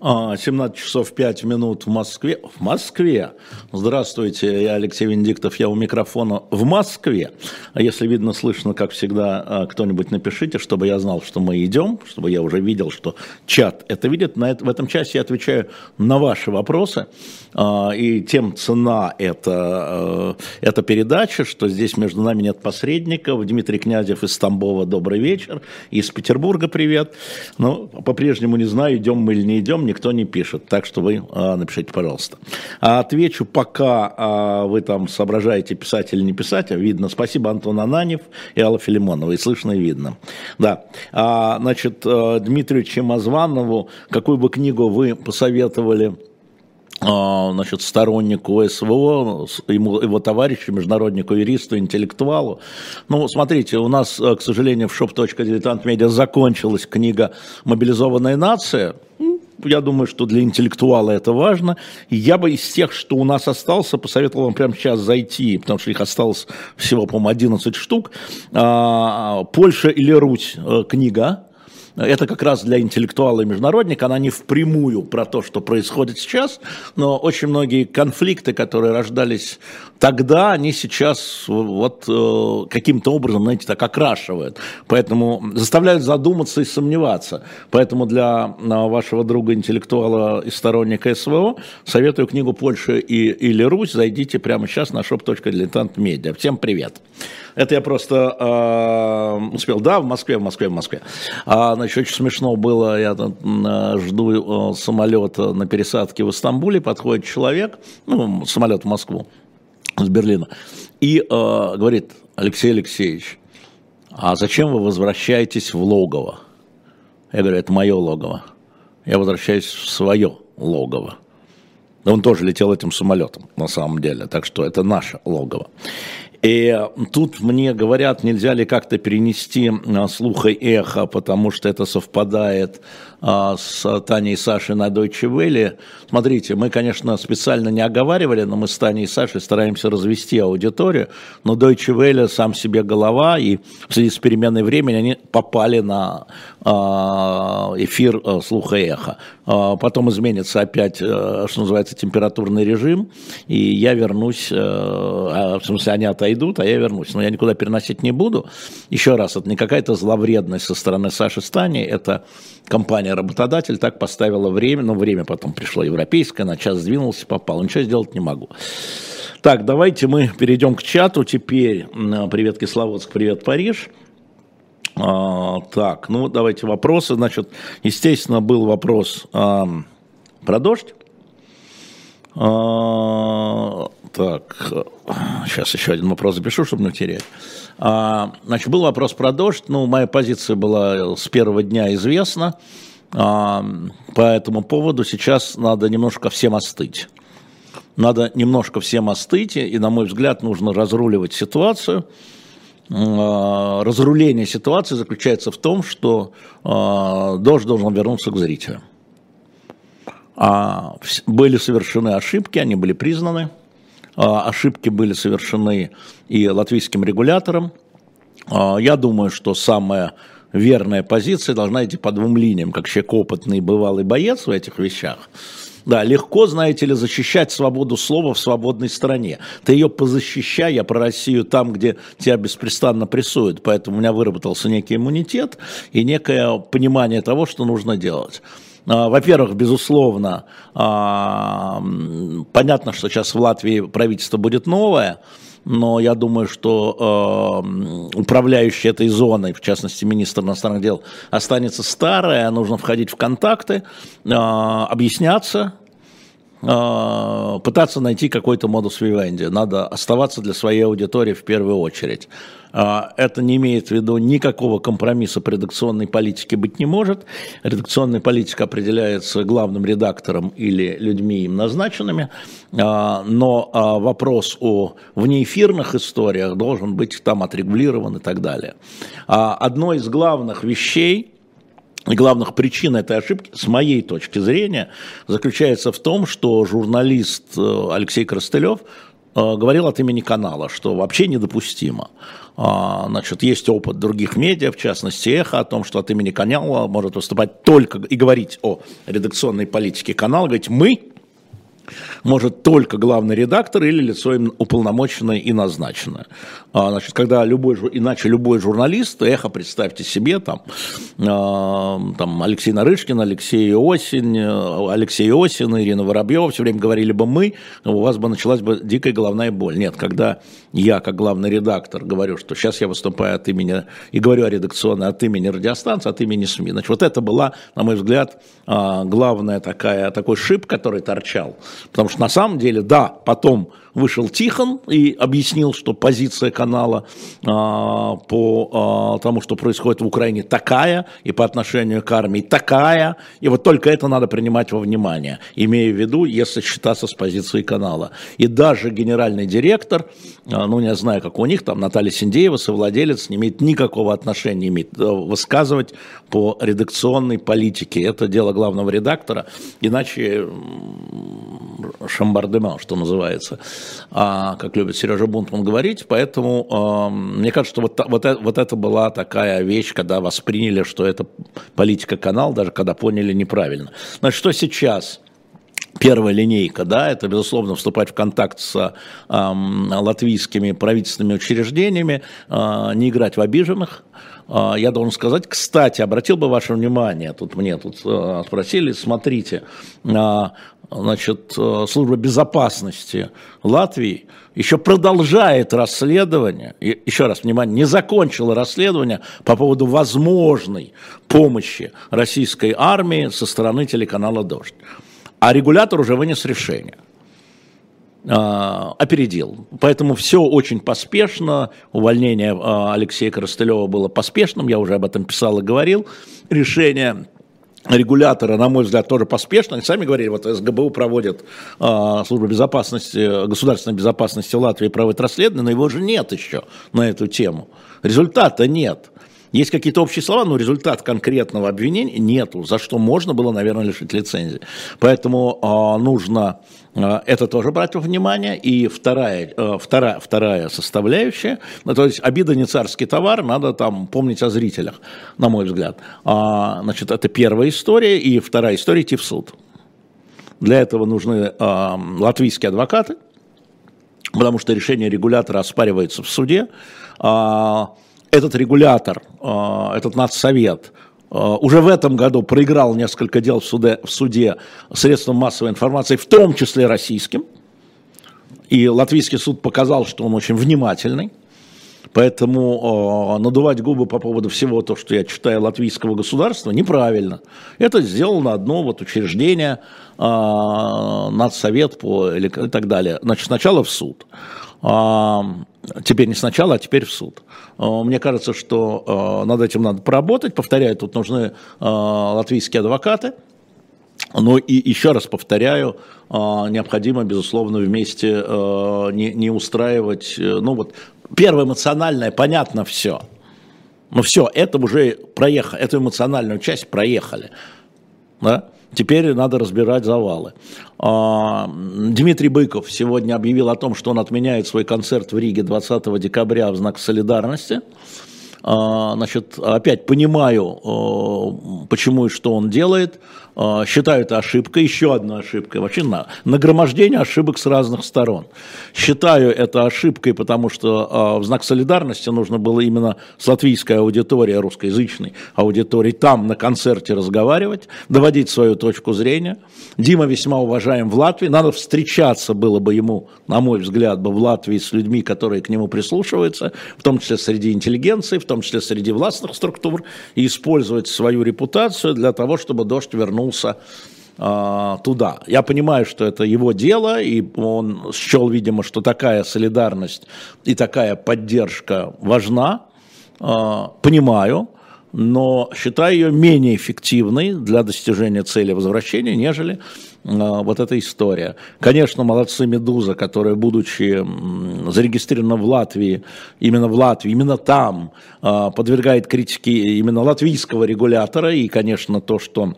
17:05 в Москве. В Москве. Здравствуйте, я Алексей Венедиктов, я у микрофона в Москве. Если видно, слышно, как всегда, кто-нибудь напишите, чтобы я знал, что мы идем, чтобы я уже видел, что чат это видит. В этом часе я отвечаю на ваши вопросы. И тем цена эта передача, что здесь между нами нет посредников. Дмитрий Князев из Тамбова, добрый вечер. Из Петербурга привет. Но по-прежнему не знаю, идем мы или не идем. Никто не пишет, так что вы напишите, пожалуйста. Отвечу, пока вы там соображаете, писать или не писать. Видно, спасибо, Антон Ананев и Алла Филимонова, и слышно, и видно. Да, значит, Дмитрию Чемозванову, какую бы книгу вы посоветовали, значит, стороннику СВО, его товарищу, международнику, юристу, интеллектуалу. Ну, смотрите, у нас, к сожалению, в shop.diletant.media закончилась книга «Мобилизованная нация». Я думаю, что для интеллектуала это важно. Я бы из тех, что у нас остался, посоветовал вам прямо сейчас зайти, потому что их осталось всего, по-моему, 11 штук. «Польша или Русь» книга. Это как раз для интеллектуала и международника, она не впрямую про то, что происходит сейчас, но очень многие конфликты, которые рождались тогда, они сейчас вот каким-то образом, знаете, так окрашивают, поэтому заставляют задуматься и сомневаться. Поэтому для вашего друга интеллектуала и сторонника СВО советую книгу «Польша или Русь». Зайдите прямо сейчас на shop.diletant.media. Всем привет. Это я просто успел. Да, в Москве. Значит, очень смешно было, я там жду самолета на пересадке в Стамбуле, подходит человек, ну, самолет в Москву, с Берлина, и говорит: Алексей Алексеевич, а зачем вы возвращаетесь в логово? Я говорю: это мое логово, я возвращаюсь в свое логово. Он тоже летел этим самолетом, на самом деле, так что это наше логово. И тут мне говорят, нельзя ли как-то перенести «Слухай Эхо», потому что это совпадает с Таней и Сашей на Deutsche Welle. Смотрите, мы, конечно, специально не оговаривали, но мы с Таней и Сашей стараемся развести аудиторию, но Deutsche Welle сам себе голова, и в связи с переменой времени они попали на эфир «Слухай Эхо». Потом изменится опять, что называется, температурный режим, и я вернусь, в смысле, они отойдут, а я вернусь. Но я никуда переносить не буду. Еще раз, это не какая-то зловредность со стороны Саши Стани, это компания-работодатель так поставила время, но время потом пришло европейское, на час сдвинулся, попал. Ничего сделать не могу. Так, давайте мы перейдем к чату теперь. Привет, Кисловодск, привет, Париж. Так, ну давайте вопросы. Значит, естественно, был вопрос про дождь. Так, сейчас еще один вопрос запишу, чтобы не терять. Значит, был вопрос про дождь. Ну, моя позиция была с первого дня известна. По этому поводу сейчас надо немножко всем остыть. И, на мой взгляд, нужно разруливать ситуацию. Разруление ситуации заключается в том, что дождь должен вернуться к зрителям. Были совершены ошибки, они были признаны. Ошибки были совершены и латвийским регулятором. Я думаю, что самая верная позиция должна идти по двум линиям, как человек опытный бывалый боец в этих вещах. Да, легко, знаете ли, защищать свободу слова в свободной стране. Ты ее позащищай, я про Россию там, где тебя беспрестанно прессуют. Поэтому у меня выработался некий иммунитет и некое понимание того, что нужно делать. Во-первых, безусловно, понятно, что сейчас в Латвии правительство будет новое, но я думаю, что управляющий этой зоной, в частности, министр иностранных дел, останется старое, нужно входить в контакты, объясняться, пытаться найти какой-то модус вивенди. Надо оставаться для своей аудитории в первую очередь. Это не имеет в виду никакого компромисса по редакционной политике быть не может. Редакционная политика определяется главным редактором или людьми им назначенными, но вопрос о внеэфирных историях должен быть там отрегулирован и так далее. Одной из главных вещей, главных причин этой ошибки, с моей точки зрения, заключается в том, что журналист Алексей Крастылев говорил от имени канала, что вообще недопустимо. Значит, есть опыт других медиа, в частности «Эхо», о том, что от имени канала может выступать только и говорить о редакционной политике канала, говорить «мы», может только главный редактор или лицо им уполномоченное и назначенное. Значит, когда любой журналист, «Эхо», представьте себе, там Алексей Нарышкин, Алексей Осин, Ирина Воробьева, все время говорили бы «мы», у вас бы началась бы дикая головная боль. Нет, когда я, как главный редактор, говорю, что сейчас я выступаю от имени, и говорю о редакционной, от имени радиостанции, от имени СМИ. Значит, вот это была, на мой взгляд, главная такой шип, который торчал. Потому что на самом деле, да, потом вышел Тихон и объяснил, что позиция канала по тому, что происходит в Украине, такая, и по отношению к армии такая, и вот только это надо принимать во внимание, имея в виду, если считаться с позицией канала. И даже генеральный директор, ну я знаю, как у них, там Наталья Синдеева, совладелец, не имеет никакого отношения, не имеет высказывать по редакционной политике. Это дело главного редактора, иначе шамбардеман, что называется, как любит Сережа Бунтман говорить. Поэтому мне кажется, что вот это была такая вещь, когда восприняли, что это политика канала, даже когда поняли неправильно. Значит, что сейчас? Первая линейка, да, это, безусловно, вступать в контакт с латвийскими правительственными учреждениями, не играть в обиженных. Я должен сказать, кстати, обратил бы ваше внимание, тут мне спросили, смотрите, значит, служба безопасности Латвии еще продолжает расследование, и, еще раз, внимание, не закончила расследование по поводу возможной помощи российской армии со стороны телеканала «Дождь». А регулятор уже вынес решение, опередил. Поэтому все очень поспешно. Увольнение Алексея Крастылева было поспешным, я уже об этом писал и говорил. Решение регулятора, на мой взгляд, тоже поспешно. Они сами говорили, вот СГБУ проводит, служба безопасности, государственной безопасности Латвии проводит расследование, но его же нет еще на эту тему. Результата нет. Есть какие-то общие слова, но результат конкретного обвинения нету, за что можно было, наверное, лишить лицензии. Поэтому нужно это тоже брать во внимание. И вторая составляющая, то есть обида не царский товар, надо там помнить о зрителях, на мой взгляд. Значит, это первая история, и вторая история — идти в суд. Для этого нужны латвийские адвокаты, потому что решение регулятора оспаривается в суде. Этот регулятор, этот Нацсовет уже в этом году проиграл несколько дел в суде средством массовой информации, в том числе российским. И латвийский суд показал, что он очень внимательный. Поэтому надувать губы по поводу всего того, что я читаю, латвийского государства, неправильно. Это сделано одно вот учреждение, Нацсовет и так далее. Значит, сначала в суд. Теперь не сначала, а теперь в суд. Мне кажется, что над этим надо поработать. Повторяю, тут нужны латвийские адвокаты. Но и еще раз повторяю, необходимо, безусловно, вместе не устраивать... Ну вот, первое эмоциональное, понятно, все. Но все, это уже проехали, эту эмоциональную часть проехали. Да? Теперь надо разбирать завалы. Дмитрий Быков сегодня объявил о том, что он отменяет свой концерт в Риге 20 декабря в знак солидарности. Значит, опять понимаю, почему и что он делает. Считаю это ошибкой, еще одной ошибкой. Вообще нагромождение ошибок с разных сторон. Считаю это ошибкой, потому что в знак солидарности нужно было именно с латвийской аудиторией, русскоязычной аудиторией, там на концерте разговаривать, доводить свою точку зрения. Дима весьма уважаем в Латвии. Надо встречаться было бы ему, на мой взгляд, бы в Латвии с людьми, которые к нему прислушиваются, в том числе среди интеллигенции, в том числе среди властных структур, и использовать свою репутацию для того, чтобы «Дождь» вернулся туда. Я понимаю, что это его дело, и он счел, видимо, что такая солидарность и такая поддержка важна. Понимаю, но считаю ее менее эффективной для достижения цели возвращения, нежели вот эта история. Конечно, молодцы «Медуза», которая, будучи зарегистрирована в Латвии, именно там, подвергает критике именно латвийского регулятора, и, конечно, то, что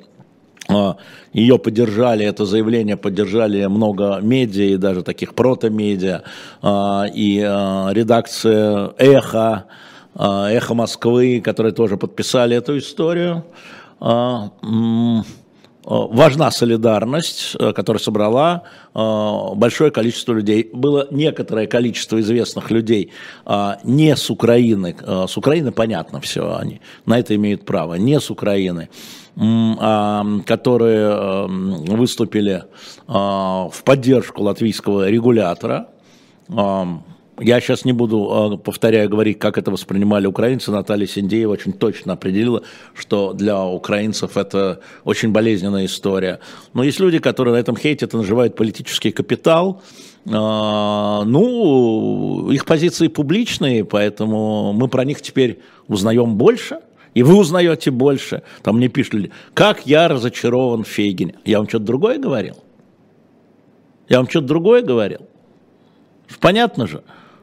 Ее поддержали, это заявление поддержали много медиа, и даже таких протомедиа, и редакция «Эхо», «Эхо Москвы», которые тоже подписали эту историю. Важна солидарность, которая собрала большое количество людей. Было некоторое количество известных людей не с Украины. С Украины понятно все, они на это имеют право. Не с Украины, которые выступили в поддержку латвийского регулятора. Я сейчас не буду, повторяю, говорить, как это воспринимали украинцы. Наталья Синдеева очень точно определила, что для украинцев это очень болезненная история. Но есть люди, которые на этом хейтят и наживают политический капитал. Ну, их позиции публичные, поэтому мы про них теперь узнаем больше. И вы узнаете больше. Там мне пишут люди, как я разочарован в Фейгине. Я вам что-то другое говорил? Понятно же,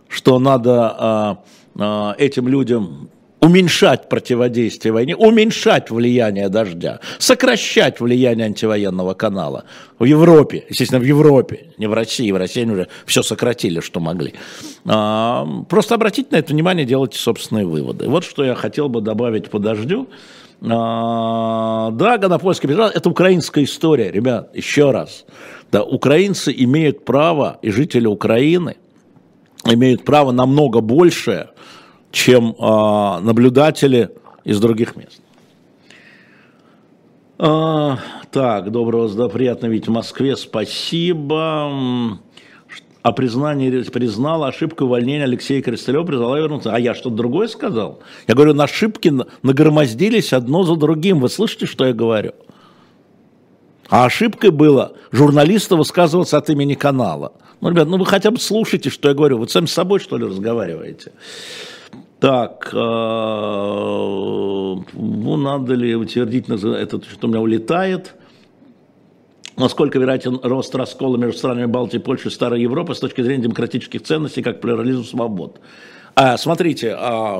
что надо этим людям уменьшать противодействие войне, уменьшать влияние «Дождя», сокращать влияние антивоенного канала в Европе, естественно, в Европе, не в России, в России они уже все сократили, что могли. Просто обратите на это внимание, делайте собственные выводы. Вот что я хотел бы добавить по «Дождю». Да, Гонопольский переворот – это украинская история, ребят, еще раз. Да, украинцы имеют право, и жители Украины имеют право намного большее, чем наблюдатели из других мест. Так, доброго здравия, приятно видеть в Москве, спасибо. О признании, признала ошибку увольнения Алексея Крастылева, призвала вернуться. А я что-то другое сказал? Я говорю, на ошибки нагромоздились одно за другим. Вы слышите, что я говорю? А ошибкой было журналиста высказываться от имени канала. Ну, ребят, ну вы хотя бы слушайте, что я говорю. Вы сами с собой, что ли, разговариваете? Так, надо ли утвердить, это что у меня улетает? Насколько вероятен рост раскола между странами Балтии, Польши и Старой Европы с точки зрения демократических ценностей, как плюрализм свобод? Смотрите,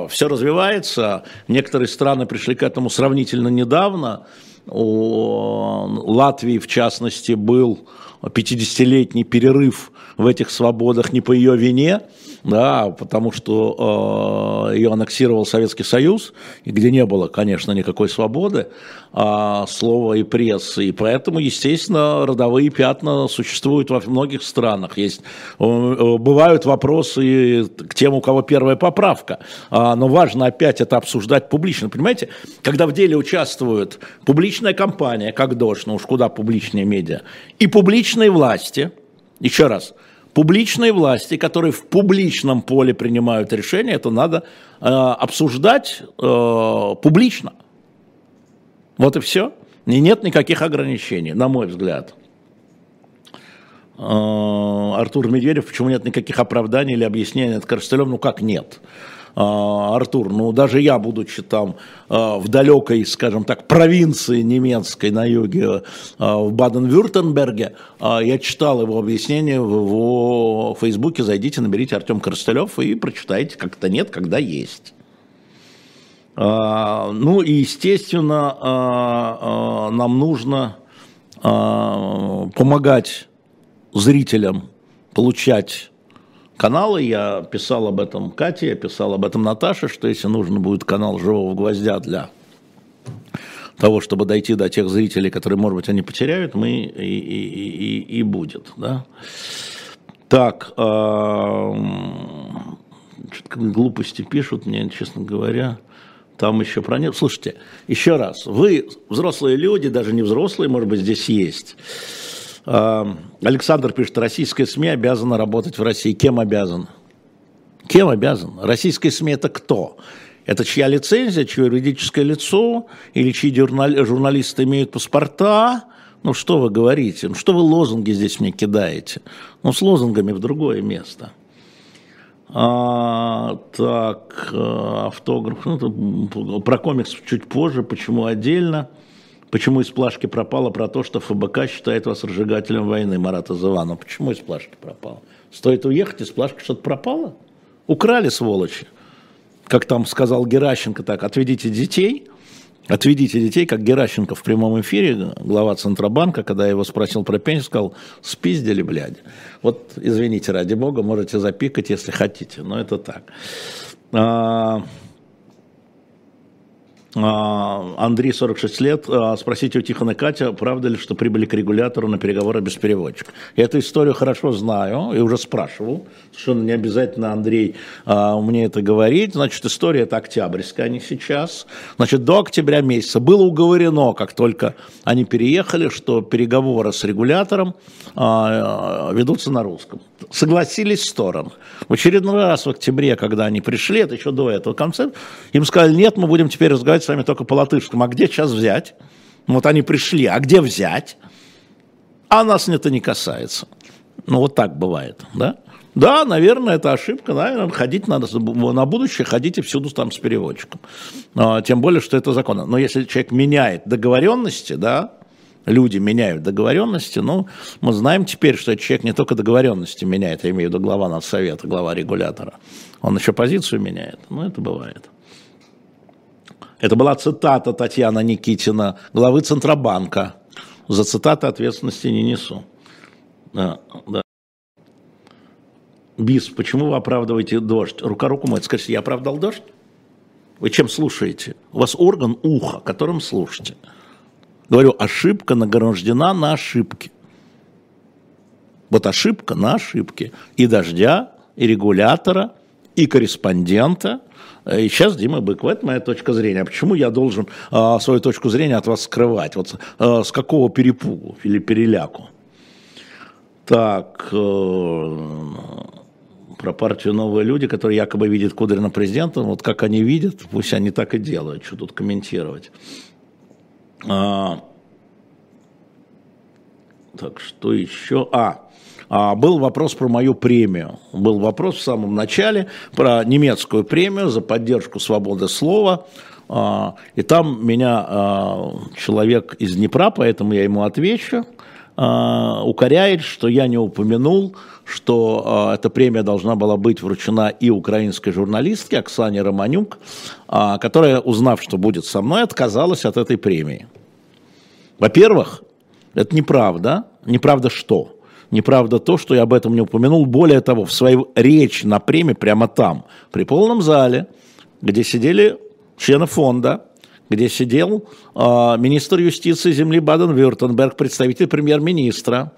все развивается. Некоторые страны пришли к этому сравнительно недавно. У Латвии, в частности, был 50-летний перерыв в этих свободах не по ее вине, да, потому что ее аннексировал Советский Союз, где не было, конечно, никакой свободы слова и прессы. И поэтому, естественно, родовые пятна существуют во многих странах. Есть, бывают вопросы к тем, у кого первая поправка. Но важно опять это обсуждать публично. Понимаете, когда в деле участвуют публичная компания, как Дождь, ну уж куда публичнее медиа, и публичные власти, еще раз, публичные власти, которые в публичном поле принимают решения, это надо обсуждать публично. Вот и все. И нет никаких ограничений, на мой взгляд. Артур Медведев, почему нет никаких оправданий или объяснений от Крастылева? Ну как нет? Артур, ну даже я, будучи там в далекой, скажем так, провинции немецкой на юге, в Баден-Вюртемберге, я читал его объяснение в его Фейсбуке, зайдите, наберите Артём Костылев и прочитайте, как-то нет, когда есть. Ну и естественно, нам нужно помогать зрителям получать каналы, я писал об этом Кате, я писал об этом Наташе, что если нужно будет канал «Живого гвоздя» для того, чтобы дойти до тех зрителей, которые, может быть, они потеряют, мы и будет. Да? Так, что-то глупости пишут мне, честно говоря. Там еще про нее. Слушайте, еще раз, вы взрослые люди, даже не взрослые, может быть, здесь есть. Александр пишет, российская СМИ обязана работать в России. Кем обязана? Кем обязана? Российская СМИ это кто? Это чья лицензия, чье юридическое лицо? Или чьи журналисты имеют паспорта? Ну что вы говорите? Ну что вы лозунги здесь мне кидаете? Ну с лозунгами в другое место. Так, автограф. Ну, про комикс чуть позже, почему отдельно. Почему из плашки пропало про то, что ФБК считает вас разжигателем войны, Марата Зыванова? Почему из плашки пропало? Стоит уехать, из плашки что-то пропало? Украли, сволочи. Как там сказал Герасченко, так, отведите детей, Отведите детей, как Герасченко в прямом эфире, глава Центробанка, когда я его спросил про пенсию, сказал, спиздили, блядь. Вот, извините, ради бога, можете запикать, если хотите, но это так. Андрей, 46 лет, спросите у Тихона и Катя, правда ли, что прибыли к регулятору на переговоры без переводчика. Я эту историю хорошо знаю и уже спрашивал, совершенно не обязательно, Андрей, мне это говорить. Значит, история это октябрьская, а не сейчас. Значит, до октября месяца было уговорено, как только они переехали, что переговоры с регулятором ведутся на русском. Согласились стороны. В очередной раз в октябре, когда они пришли, это еще до этого концерта, им сказали, нет, мы будем теперь разговаривать с вами только по латышскому. А где сейчас взять? Вот они пришли, а где взять? А нас это не касается. Ну, вот так бывает, да? Да, наверное, это ошибка, наверное, ходить надо на будущее, ходите всюду там с переводчиком. Тем более, что это законно. Но если человек меняет договоренности, да, люди меняют договоренности, ну, мы знаем теперь, что этот человек не только договоренности меняет, я имею в виду глава Надсовета, глава регулятора, он еще позицию меняет, ну, это бывает. Это была цитата Татьяны Никитина, главы Центробанка. За цитаты ответственности не несу. Да, да. Бис, почему вы оправдываете дождь? Рука руку моет. Скажите, я оправдал дождь? Вы чем слушаете? У вас орган уха, которым слушаете. Говорю, ошибка награждена на ошибки. Вот ошибка на ошибки. И дождя, и регулятора, и корреспондента. И сейчас Дима Быков, это моя точка зрения. А почему я должен свою точку зрения от вас скрывать? Вот с какого перепугу или переляку? Так, про партию «Новые люди», которые якобы видят Кудрина президентом. Вот как они видят, пусть они так и делают. Что тут комментировать? Так, что еще? Был вопрос про мою премию. Был вопрос в самом начале про немецкую премию за поддержку свободы слова. И там меня человек из Днепра, поэтому я ему отвечу, укоряет, что я не упомянул, что эта премия должна была быть вручена и украинской журналистке Оксане Романюк, которая, узнав, что будет со мной, отказалась от этой премии. Во-первых, это неправда. Неправда что? Неправда то, что я об этом не упомянул. Более того, в своей речи на премии прямо там, при полном зале, где сидели члены фонда, где сидел министр юстиции земли Баден-Вюртемберг, представитель премьер-министра,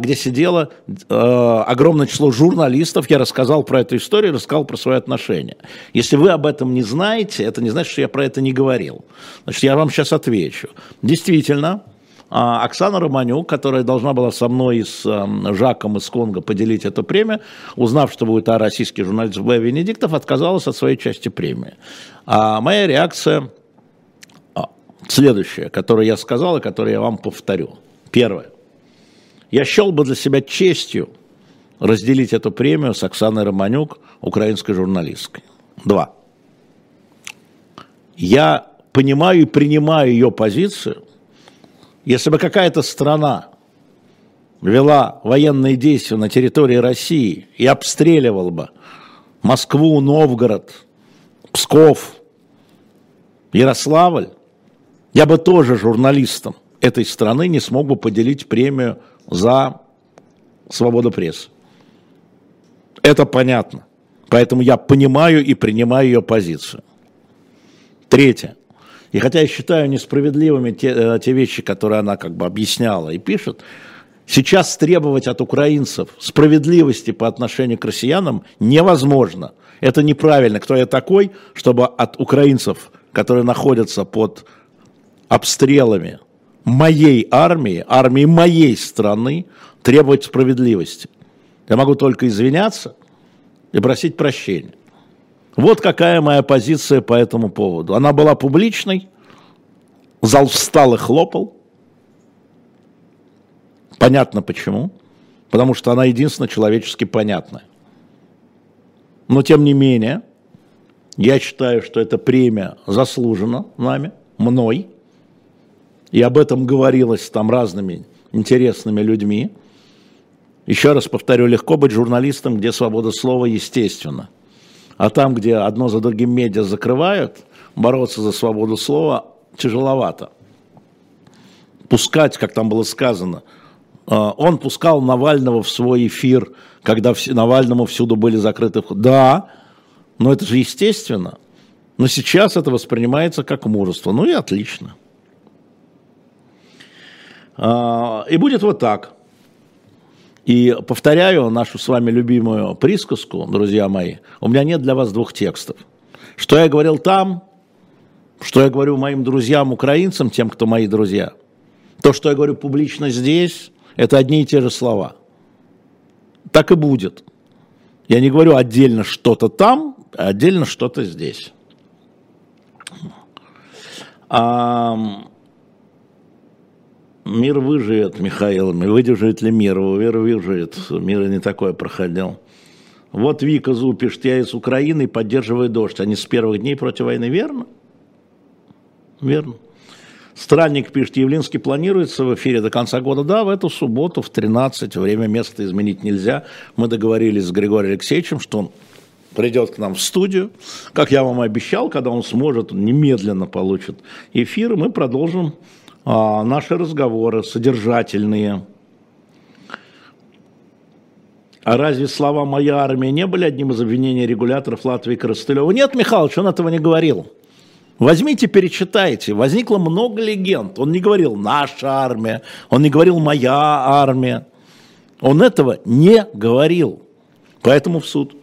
где сидело огромное число журналистов, я рассказал про эту историю, рассказал про свои отношения. Если вы об этом не знаете, это не значит, что я про это не говорил. Значит, я вам сейчас отвечу. Действительно, Оксана Романюк, которая должна была со мной и с Жаком из Конго поделить эту премию, узнав, что будет российский журналист Б. Венедиктов, отказалась от своей части премии. А моя реакция следующая, которую я сказал и которую я вам повторю. Первое. Я счел бы для себя честью разделить эту премию с Оксаной Романюк, украинской журналисткой. Два. Я понимаю и принимаю ее позицию. Если бы какая-то страна вела военные действия на территории России и обстреливала бы Москву, Новгород, Псков, Ярославль, я бы тоже журналистом этой страны не смог бы поделить премию за свободу прессы. Это понятно. Поэтому я понимаю и принимаю ее позицию. Третье. И хотя я считаю несправедливыми те вещи, которые она как бы объясняла и пишет, сейчас требовать от украинцев справедливости по отношению к россиянам невозможно. Это неправильно. Кто я такой, чтобы от украинцев, которые находятся под обстрелами моей армии, армии моей страны, требовать справедливости? Я могу только извиняться и просить прощения. Вот какая моя позиция по этому поводу. Она была публичной, зал встал и хлопал. Понятно почему. Потому что она единственная человечески понятная. Но тем не менее, я считаю, что эта премия заслужена нами, мной. И об этом говорилось там разными интересными людьми. Еще раз повторю, легко быть журналистом, где свобода слова естественна. А там, где одно за другим медиа закрывают, бороться за свободу слова тяжеловато. Пускать, как там было сказано, он пускал Навального в свой эфир, когда Навальному всюду были закрыты входы. Да, но это же естественно. Но сейчас это воспринимается как мужество. Ну и отлично. И будет вот так. И повторяю нашу с вами любимую присказку, друзья мои. У меня нет для вас двух текстов. Что я говорил там, что я говорю моим друзьям, украинцам, тем, кто мои друзья. То, что я говорю публично здесь, это одни и те же слова. Так и будет. Я не говорю отдельно что-то там, а отдельно что-то здесь. Мир выживет, Михаил. Выдержит ли мир? Мир выживет. Мир не такое проходил. Вот Вика Зу пишет, я из Украины и поддерживаю дождь. Они с первых дней против войны. Верно? Верно. Странник пишет, Явлинский планируется в эфире до конца года. Да, в эту субботу в 13 время место изменить нельзя. Мы договорились с Григорием Алексеевичем, что он придет к нам в студию. Как я вам и обещал, когда он сможет, он немедленно получит эфир. И мы продолжим наши разговоры содержательные. А разве слова «моя армия» не были одним из обвинений регуляторов Латвии Крастылева? Нет, Михалыч, он этого не говорил. Возьмите, перечитайте. Возникло много легенд. Он не говорил «наша армия», он не говорил «моя армия». Он этого не говорил. Поэтому в суд.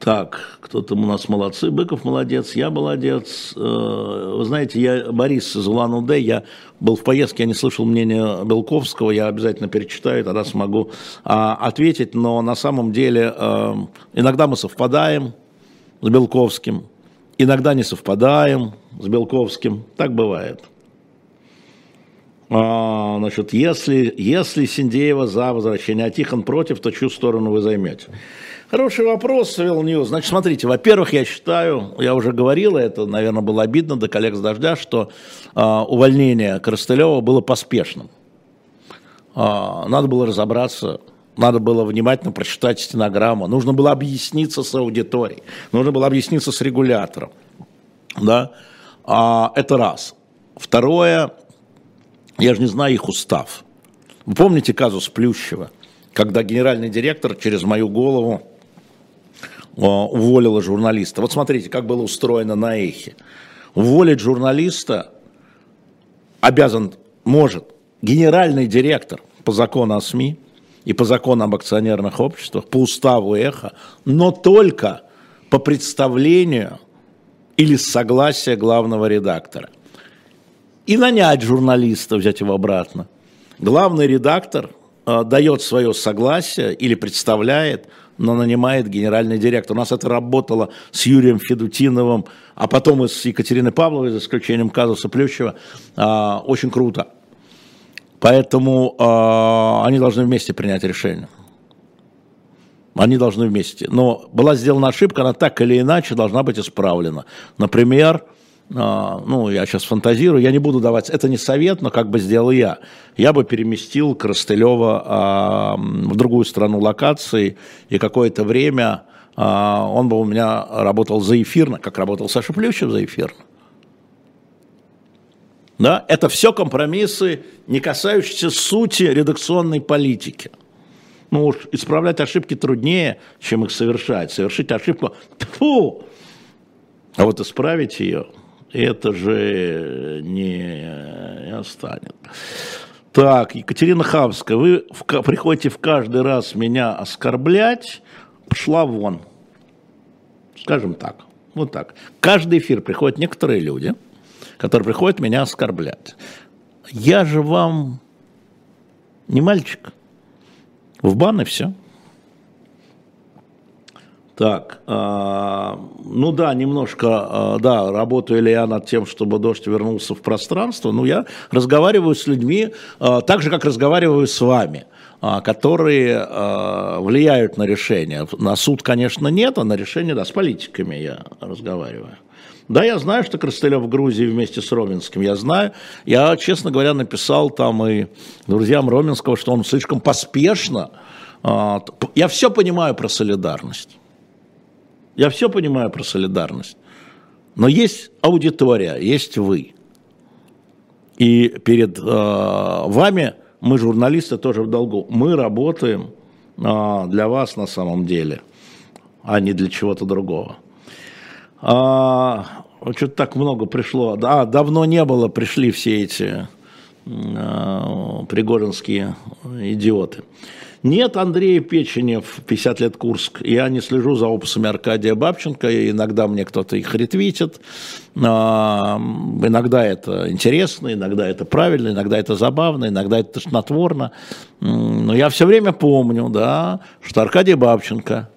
Так, кто там у нас молодцы, Быков молодец, я молодец. Вы знаете, я Борис из Улан-Удэ, я был в поездке, я не слышал мнения Белковского, я обязательно перечитаю, тогда смогу ответить, но на самом деле иногда мы совпадаем с Белковским, иногда не совпадаем с Белковским, так бывает. Значит, если Синдеева за возвращение, а Тихон против, то чью сторону вы займете? Хороший вопрос, Real News. Значит, смотрите, во-первых, я считаю, я уже говорил, это, наверное, было обидно до коллег с «Дождя», что увольнение Крастылева было поспешным. Надо было разобраться, надо было внимательно прочитать стенограмму, нужно было объясниться с аудиторией, нужно было объясниться с регулятором. Да? Это раз. Второе, я же не знаю их устав. Вы помните казус Плющева, когда генеральный директор через мою голову уволила журналиста. Вот смотрите, как было устроено на Эхе. Уволить журналиста обязан, может, генеральный директор по закону о СМИ и по закону об акционерных обществах, по уставу Эхо, но только по представлению или с согласия главного редактора. И нанять журналиста, взять его обратно. Главный редактор дает свое согласие или представляет, но нанимает генеральный директор. У нас это работало с Юрием Федутиновым, а потом и с Екатериной Павловой, за исключением казуса Плющева. Очень круто. Поэтому они должны вместе принять решение. Они должны вместе. Но была сделана ошибка, она так или иначе должна быть исправлена. Например, ну, я сейчас фантазирую, я не буду давать, это не совет, но как бы сделал я. Я бы переместил Крастылева в другую страну локации, и какое-то время он бы у меня работал заэфирно, как работал Саша Плющев заэфирно. Да? Это все компромиссы, не касающиеся сути редакционной политики. Ну уж исправлять ошибки труднее, чем их совершать. Совершить ошибку, тьфу! А вот исправить ее... Это же не останет. Так, Екатерина Хавская, вы приходите в каждый раз меня оскорблять, пошла вон. Скажем так, вот так. Каждый эфир приходят некоторые люди, которые приходят меня оскорблять. Я же вам не мальчик. В бан и все. Так, ну да, немножко, да, работаю ли я над тем, чтобы дождь вернулся в пространство, но я разговариваю с людьми так же, как разговариваю с вами, которые влияют на решение. На суд, конечно, нет, а на решение, да, с политиками я разговариваю. Да, я знаю, что Крастылев в Грузии вместе с Роменским, я знаю. Я, честно говоря, написал там и друзьям Роменского, что он слишком поспешно. Я все понимаю про солидарность. Я все понимаю про солидарность. Но есть аудитория, есть вы. И перед вами мы, журналисты, тоже в долгу. Мы работаем для вас на самом деле, а не для чего-то другого. Что-то так много пришло. Да, давно не было, пришли все эти пригожинские идиоты. Нет, Андрей Печенев, 50 лет Курск. Я не слежу за опусами Аркадия Бабченко. Иногда мне кто-то их ретвитит. Иногда это интересно, иногда это правильно, иногда это забавно, иногда это тошнотворно. Но я все время помню, да, что Аркадий Бабченко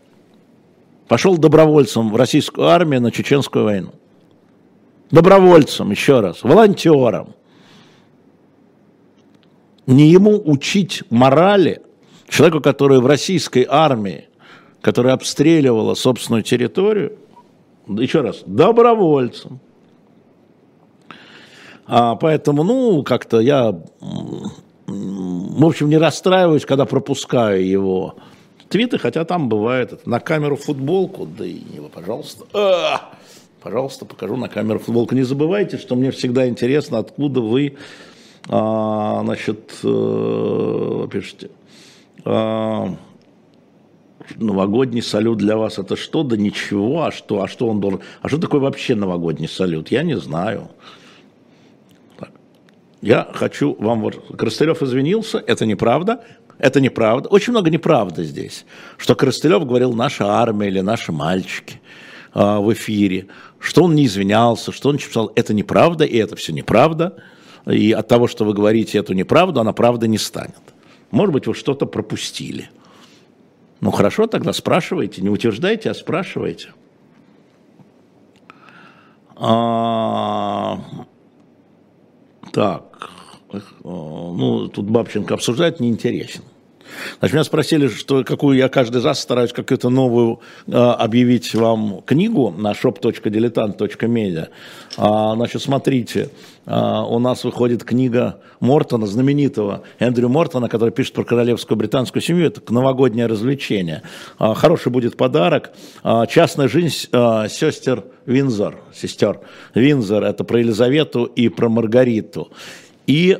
пошел добровольцем в российскую армию на Чеченскую войну. Добровольцем, еще раз, волонтером. Не ему учить морали, человеку, который в российской армии, которая обстреливала собственную территорию, еще раз, добровольцем. Поэтому, как-то я, в общем, не расстраиваюсь, когда пропускаю его твиты, хотя там бывает это, на камеру футболку, да и его, пожалуйста, пожалуйста, покажу на камеру футболку. Не забывайте, что мне всегда интересно, откуда вы, пишите. Новогодний салют для вас это что? Да ничего, а что он должен? А что такое вообще новогодний салют? Я не знаю. Так. Я хочу вам вот. Крастылев извинился, это неправда. Это неправда. Очень много неправды здесь. Что Крастылев говорил наша армия или наши мальчики в эфире, что он не извинялся, что он не писал. Это неправда, и это все неправда. И от того, что вы говорите эту неправду, она правда не станет. Может быть, вы что-то пропустили. Ну, хорошо, тогда спрашивайте. Не утверждайте, а спрашивайте. Так. Тут Бабченко обсуждает, неинтересно. Значит, меня спросили, что, какую я каждый раз стараюсь какую-то новую объявить вам книгу на shop.diletant.media. Значит, смотрите, у нас выходит книга Мортона, знаменитого Эндрю Мортона, который пишет про королевскую британскую семью. Это новогоднее развлечение. Хороший будет подарок. «Частная жизнь сестер Виндзор». Сестер Виндзор. Это про Елизавету и про Маргариту. И...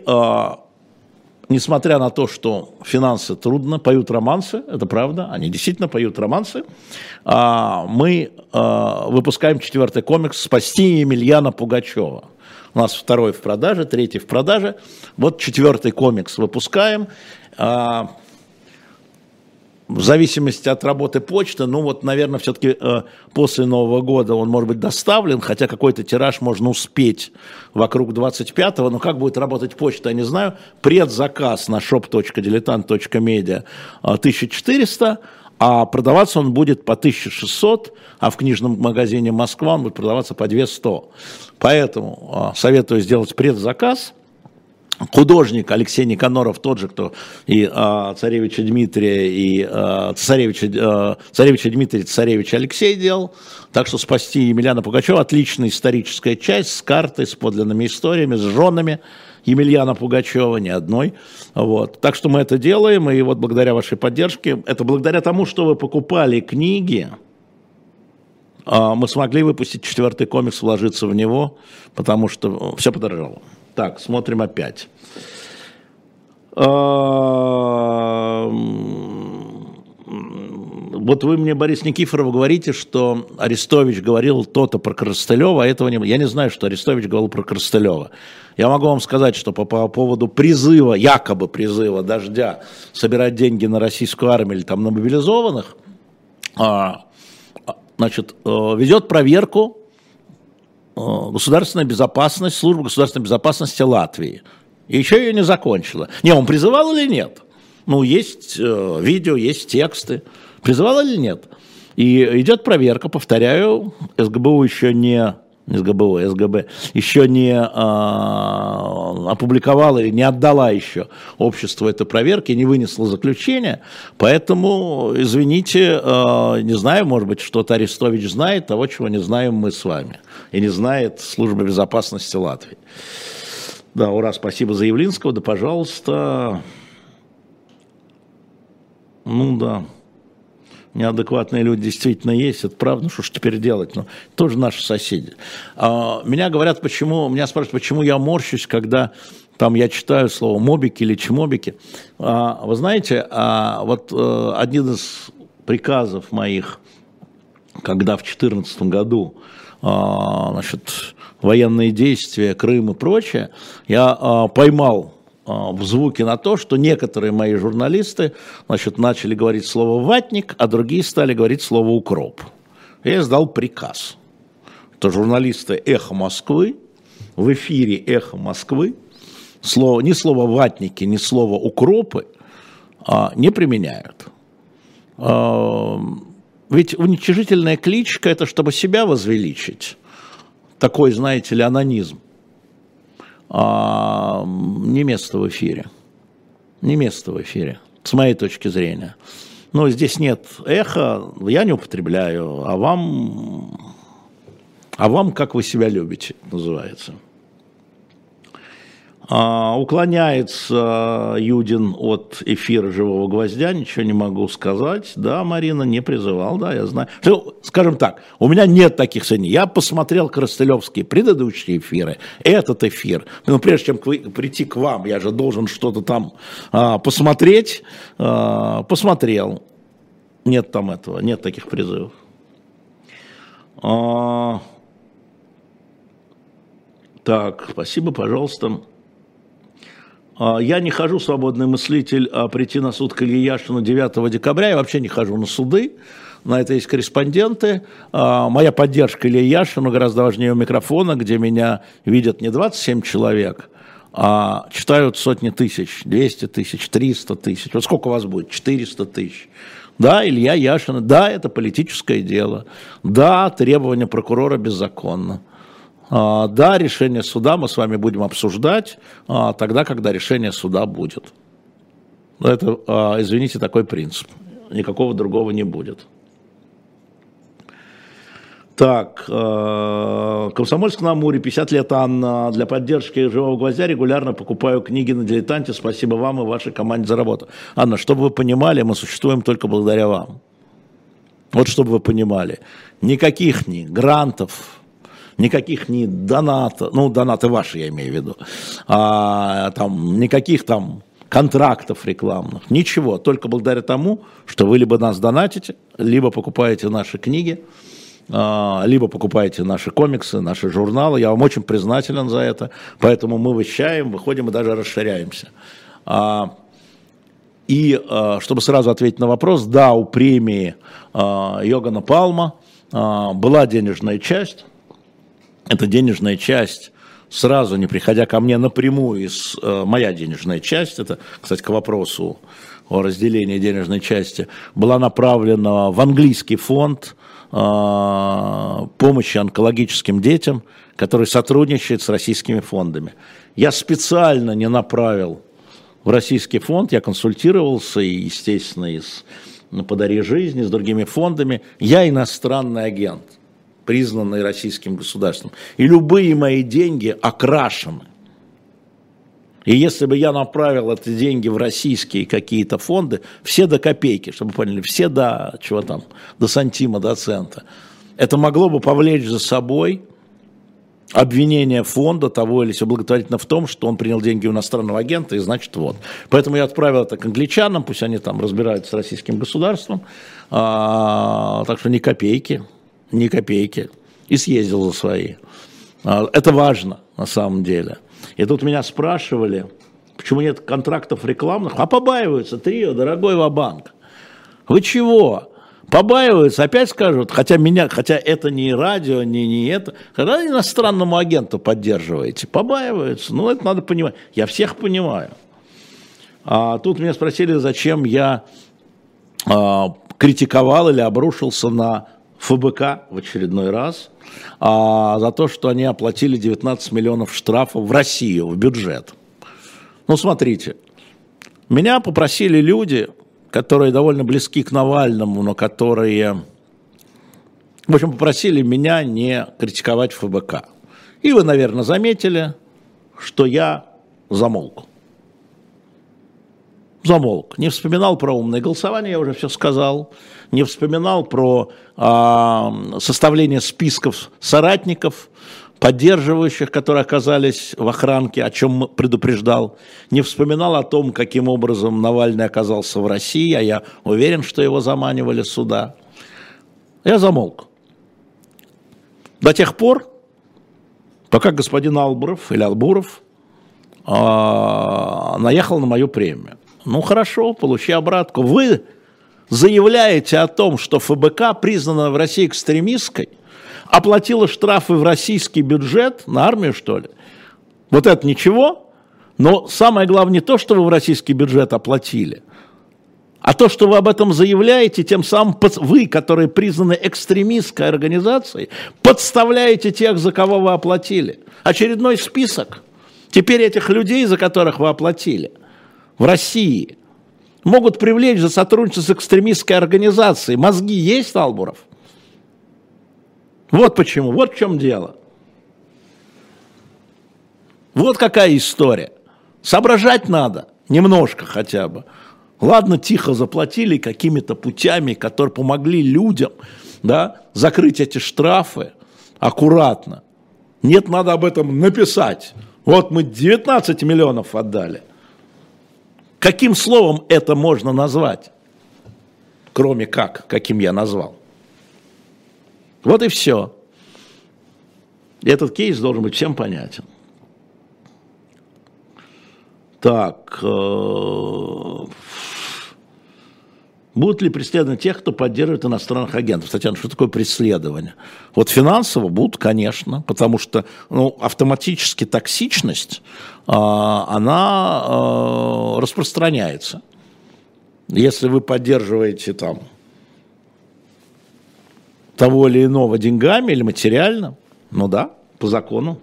несмотря на то, что финансы трудно, поют романсы, это правда, они действительно поют романсы, мы выпускаем 4-й комикс «Спасти Емельяна Пугачева». У нас 2-й в продаже, 3-й в продаже. Вот 4-й комикс выпускаем. В зависимости от работы почты, наверное, все-таки после Нового года он может быть доставлен, хотя какой-то тираж можно успеть вокруг 25-го, но как будет работать почта, я не знаю. Предзаказ на shop.diletant.media 1400, а продаваться он будет по 1600, а в книжном магазине «Москва» он будет продаваться по 2100. Поэтому советую сделать предзаказ. Художник Алексей Никаноров, тот же, кто и царевича Дмитрия, и царевича Дмитрия, царевича Алексей делал. Так что «Спасти Емельяна Пугачева» отличная историческая часть с картой, с подлинными историями, с женами Емельяна Пугачева, ни одной. Вот. Так что мы это делаем, и вот благодаря вашей поддержке, это благодаря тому, что вы покупали книги, мы смогли выпустить 4-й комикс, вложиться в него, потому что все подорожало. Так, смотрим опять. Вот вы мне, Борис Никифоров, говорите, что Арестович говорил то-то про Крастылева, а этого не было. Я не знаю, что Арестович говорил про Крастылева. Я могу вам сказать, что по поводу призыва, якобы призыва Дождя собирать деньги на российскую армию или там на мобилизованных, ведет проверку Государственная безопасность, служба государственной безопасности Латвии. И еще ее не закончила. Не, он призывал или нет? Есть видео, есть тексты. Призывал или нет? И идет проверка, повторяю, СГБУ еще не... СГБ еще не опубликовала или не отдала еще обществу этой проверки, не вынесла заключения, поэтому, извините, не знаю, может быть, что-то Арестович знает, того, чего не знаем мы с вами, и не знает служба безопасности Латвии. Да, ура, спасибо за Явлинского, да, пожалуйста. Да. неадекватные люди действительно есть, это правда, ну что ж теперь делать, ну, тоже наши соседи. Меня говорят, почему, меня спрашивают, почему я морщусь, когда там я читаю слово мобики или чмобики. Вы знаете, вот один из приказов моих, когда в 2014 году, значит, военные действия, Крым и прочее, я поймал в звуке на то, что некоторые мои журналисты, значит, начали говорить слово «ватник», а другие стали говорить слово «укроп». Я издал приказ. Это журналисты «Эхо Москвы», в эфире «Эхо Москвы», слово, ни слово «ватники», ни слово «укропы» не применяют. Ведь уничижительная кличка – это чтобы себя возвеличить. Такой, знаете ли, анонизм. Не место в эфире. Не место в эфире, с моей точки зрения. Но здесь нет эха, я не употребляю, а вам как вы себя любите, называется. Уклоняется Юдин от эфира «Живого гвоздя», ничего не могу сказать. Да, Марина, не призывал, да, я знаю. Ну, скажем так, у меня нет таких сведений. Я посмотрел Крастылевские предыдущие эфиры, этот эфир. Но прежде чем прийти к вам, я же должен что-то там посмотреть. Посмотрел. Нет там этого, нет таких призывов. Так, спасибо, пожалуйста. Я не хожу, свободный мыслитель, прийти на суд к Илье Яшину 9 декабря. Я вообще не хожу на суды. На это есть корреспонденты. Моя поддержка Илье Яшину гораздо важнее у микрофона, где меня видят не 27 человек, а читают сотни тысяч, 200 тысяч, 300 тысяч. Вот сколько у вас будет? 400 тысяч. Да, Илья Яшин. Да, это политическое дело. Да, требования прокурора беззаконно. Да, решение суда мы с вами будем обсуждать тогда, когда решение суда будет. Это, извините, такой принцип. Никакого другого не будет. Так, Комсомольск на Амуре, 50 лет, Анна. Для поддержки «Живого гвоздя» регулярно покупаю книги на «Дилетанте». Спасибо вам и вашей команде за работу. Анна, чтобы вы понимали, мы существуем только благодаря вам. Вот чтобы вы понимали. Никаких ни грантов... Никаких не донатов, ну, донаты ваши, я имею в виду, там, никаких там контрактов рекламных, ничего, только благодаря тому, что вы либо нас донатите, либо покупаете наши книги, либо покупаете наши комиксы, наши журналы. Я вам очень признателен за это, поэтому мы вещаем, выходим и даже расширяемся. И чтобы сразу ответить на вопрос, да, у премии Йогана Палма была денежная часть. Эта денежная часть, сразу не приходя ко мне напрямую, моя денежная часть, это, кстати, к вопросу о разделении денежной части, была направлена в английский фонд помощи онкологическим детям, который сотрудничает с российскими фондами. Я специально не направил в российский фонд, я консультировался, и, естественно, «Подари жизнь», с другими фондами. Я иностранный агент, признанные российским государством. И любые мои деньги окрашены. И если бы я направил эти деньги в российские какие-то фонды, все до копейки, чтобы вы поняли, все до чего там, до сантима, до цента, это могло бы повлечь за собой обвинение фонда того или сего благотворительно в том, что он принял деньги у иностранного агента, и значит вот. Поэтому я отправил это к англичанам, пусть они там разбираются с российским государством, так что ни копейки. Ни копейки. И съездил за свои. Это важно, на самом деле. И тут меня спрашивали, почему нет контрактов рекламных. А побаиваются, трио, дорогой ва-банк. Вы чего? Побаиваются, опять скажут, хотя это не радио, не это. Когда иностранному агенту поддерживаете, побаиваются. Ну, это надо понимать. Я всех понимаю. А тут меня спросили, зачем я критиковал или обрушился на... ФБК в очередной раз за то, что они оплатили 19 миллионов штрафов в Россию, в бюджет. Ну, смотрите, меня попросили люди, которые довольно близки к Навальному, но которые, в общем, попросили меня не критиковать ФБК. И вы, наверное, заметили, что я замолк. замолк. Не вспоминал про умное голосование, я уже все сказал. Не вспоминал про составление списков соратников, поддерживающих, которые оказались в охранке, о чем предупреждал. Не вспоминал о том, каким образом Навальный оказался в России, а я уверен, что его заманивали сюда. Я замолк. До тех пор, пока господин Албуров или Албуров наехал на мою премию. Ну хорошо, получи обратку. Вы заявляете о том, что ФБК, признана в России экстремистской, оплатила штрафы в российский бюджет, на армию, что ли? Вот это ничего, но самое главное не то, что вы в российский бюджет оплатили, а то, что вы об этом заявляете, тем самым вы, которые признаны экстремистской организацией, подставляете тех, за кого вы оплатили. Очередной список. Теперь этих людей, за которых вы оплатили, в России могут привлечь за сотрудничество с экстремистской организацией. Мозги есть, Албуров? Вот почему, вот в чем дело. Вот какая история. Соображать надо, немножко хотя бы. Ладно, тихо заплатили какими-то путями, которые помогли людям, да, закрыть эти штрафы аккуратно. Нет, надо об этом написать. Вот мы 19 миллионов отдали. Каким словом это можно назвать? Кроме как, каким я назвал. Вот и все. Этот кейс должен быть всем понятен. Так, будут ли преследованы тех, кто поддерживает иностранных агентов? Татьяна, что такое преследование? Вот финансово будут, конечно, потому что автоматически токсичность, она распространяется. Если вы поддерживаете там того или иного деньгами или материально, ну да, по закону.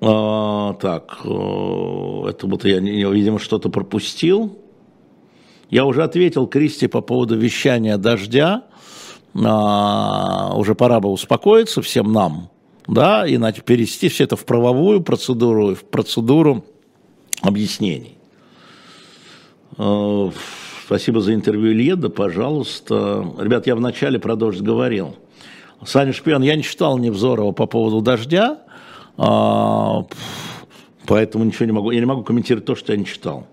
Так, это будто я, видимо, что-то пропустил. Я уже ответил Кристи по поводу вещания «Дождя». Уже пора бы успокоиться всем нам, да, иначе перевести все это в правовую процедуру и в процедуру объяснений. Спасибо за интервью, Илье, да, пожалуйста. Ребят, я вначале про «Дождь» говорил. Саня Шпион, я не читал Невзорова по поводу «Дождя», поэтому ничего не могу. Я не могу комментировать то, что я не читал.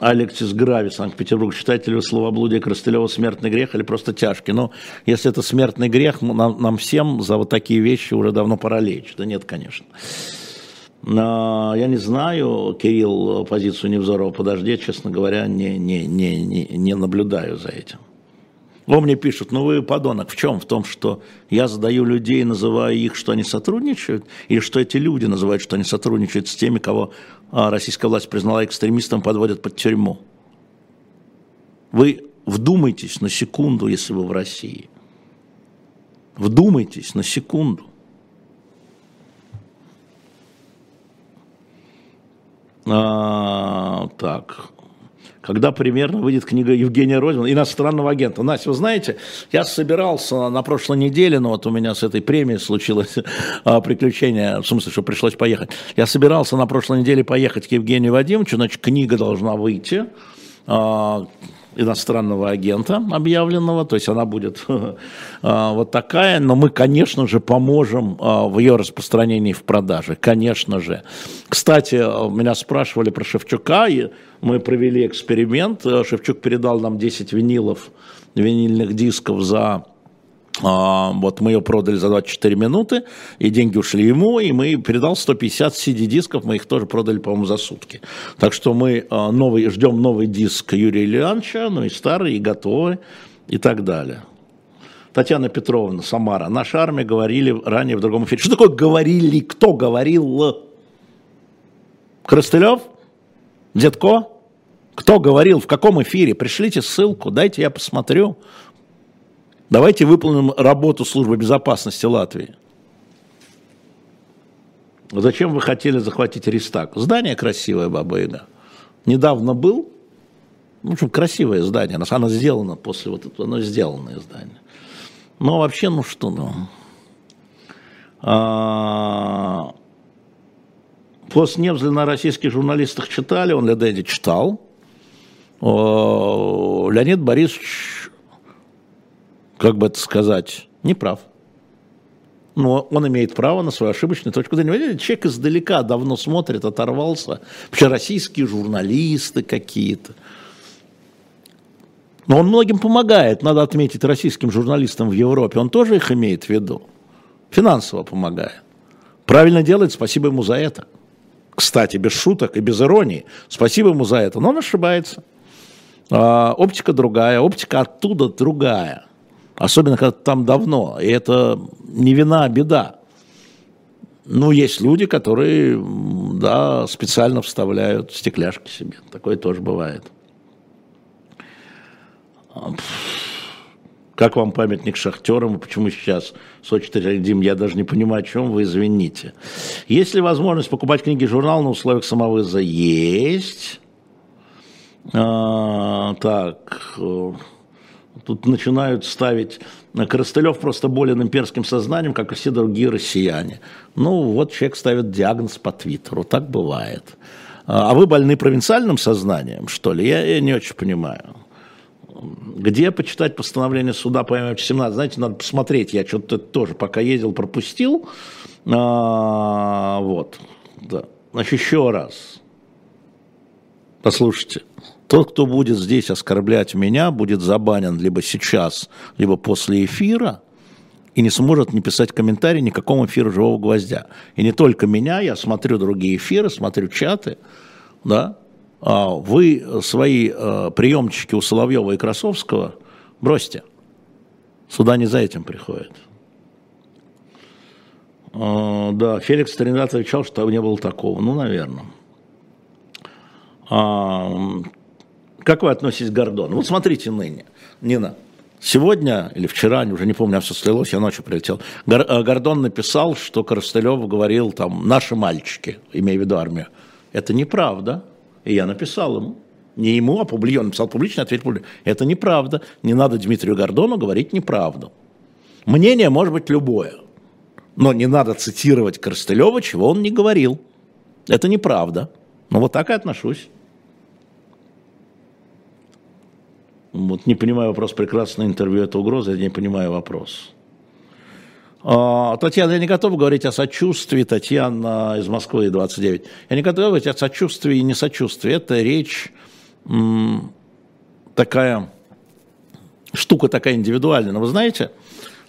Алексис Грави, Санкт-Петербург. Считаете ли вы словоблудие Крастылева смертный грех или просто тяжкий? Но если это смертный грех, нам всем за вот такие вещи уже давно пора лечь. Да нет, конечно. Я не знаю, Кирилл, позицию Невзорова по «Дождю», честно говоря, не наблюдаю за этим. Во мне пишут, ну вы подонок, в чем? В том, что я задаю людей, называю их, что они сотрудничают, или что эти люди называют, что они сотрудничают с теми, кого российская власть признала экстремистом, подводят под тюрьму. Вы вдумайтесь на секунду, если вы в России. Вдумайтесь на секунду. Так... Когда примерно выйдет книга Евгения Родина «Иностранного агента». Настя, вы знаете, я собирался на прошлой неделе, но вот у меня с этой премией случилось приключение, в смысле, что пришлось поехать. Я собирался на прошлой неделе поехать к Евгению Вадимовичу, значит, книга должна выйти «Иностранного агента» объявленного, то есть она будет вот такая, но мы, конечно же, поможем в ее распространении в продаже, конечно же. Кстати, меня спрашивали про Шевчука, и мы провели эксперимент, Шевчук передал нам 10 винильных дисков за... Вот мы ее продали за 24 минуты, и деньги ушли ему, и мы передал 150 CD-дисков, мы их тоже продали, по-моему, за сутки. Так что мы ждем новый диск Юрия Ильянча, ну и старый, и готовый, и так далее. Татьяна Петровна, Самара. Наша армия говорили ранее в другом эфире. Что такое говорили? Кто говорил? Крастылев? Дедко? Кто говорил? В каком эфире? Пришлите ссылку, дайте я посмотрю. Давайте выполним работу службы безопасности Латвии. Зачем вы хотели захватить Рейхстаг? Здание красивое, Баба-Яга. Недавно был. В общем, красивое здание. Оно сделано после вот этого. Оно сделанное здание. Но вообще, ну что, ну... Косневзли на российских журналистах читали, он Ледеди читал. Леонид Борисович, как бы это сказать, не прав. Но он имеет право на свою ошибочную точку зрения. Человек издалека давно смотрит, оторвался. Вообще российские журналисты какие-то. Но он многим помогает, надо отметить, российским журналистам в Европе. Он тоже их имеет в виду. Финансово помогает. Правильно делает, спасибо ему за это. Кстати, без шуток и без иронии. Спасибо ему за это. Но он ошибается. Оптика другая, оптика оттуда другая. Особенно, когда там давно. И это не вина, а беда. Ну, есть люди, которые, да, специально вставляют стекляшки себе. Такое тоже бывает. Как вам памятник шахтерам и почему сейчас Сочи-3, Дим, я даже не понимаю, о чем вы, извините. Есть ли возможность покупать книги и журнал на условиях самовыза? Есть. Так, тут начинают ставить... Крастылев просто болен имперским сознанием, как и все другие россияне. Ну, вот человек ставит диагноз по Твиттеру, так бывает. А вы больны провинциальным сознанием, что ли? Я не очень понимаю. Где почитать постановление суда по МФ-17? Знаете, надо посмотреть. Я что-то тоже пока ездил, пропустил. Вот. Да. Значит, еще раз. Послушайте. Тот, кто будет здесь оскорблять меня, будет забанен либо сейчас, либо после эфира. И не сможет не писать комментарий ни к какому эфиру «Живого гвоздя». И не только меня. Я смотрю другие эфиры, смотрю чаты. Да. Вы свои приемчики у Соловьева и Красовского бросьте. Сюда не за этим приходят. Да, Феликс Тринидад отвечал, что не было такого. Ну, наверное. Как вы относитесь к Гордону? Вот смотрите ныне. Нина, сегодня или вчера, уже не помню, все слилось, я ночью прилетел. Гордон написал, что Крастылев говорил там «наши мальчики», имея в виду армию. Это неправда. И я написал ему, не ему, а публично, он написал публично, ответил публично. Это неправда, не надо Дмитрию Гордону говорить неправду. Мнение может быть любое, но не надо цитировать Крастылева, чего он не говорил. Это неправда, но вот так и отношусь. Вот не понимаю вопрос, прекрасное интервью, это угроза, я не понимаю вопрос. Татьяна, я не готова говорить о сочувствии, Татьяна из Москвы, 29. Я не готова говорить о сочувствии и несочувствии. Это речь такая, штука такая индивидуальная. Но вы знаете,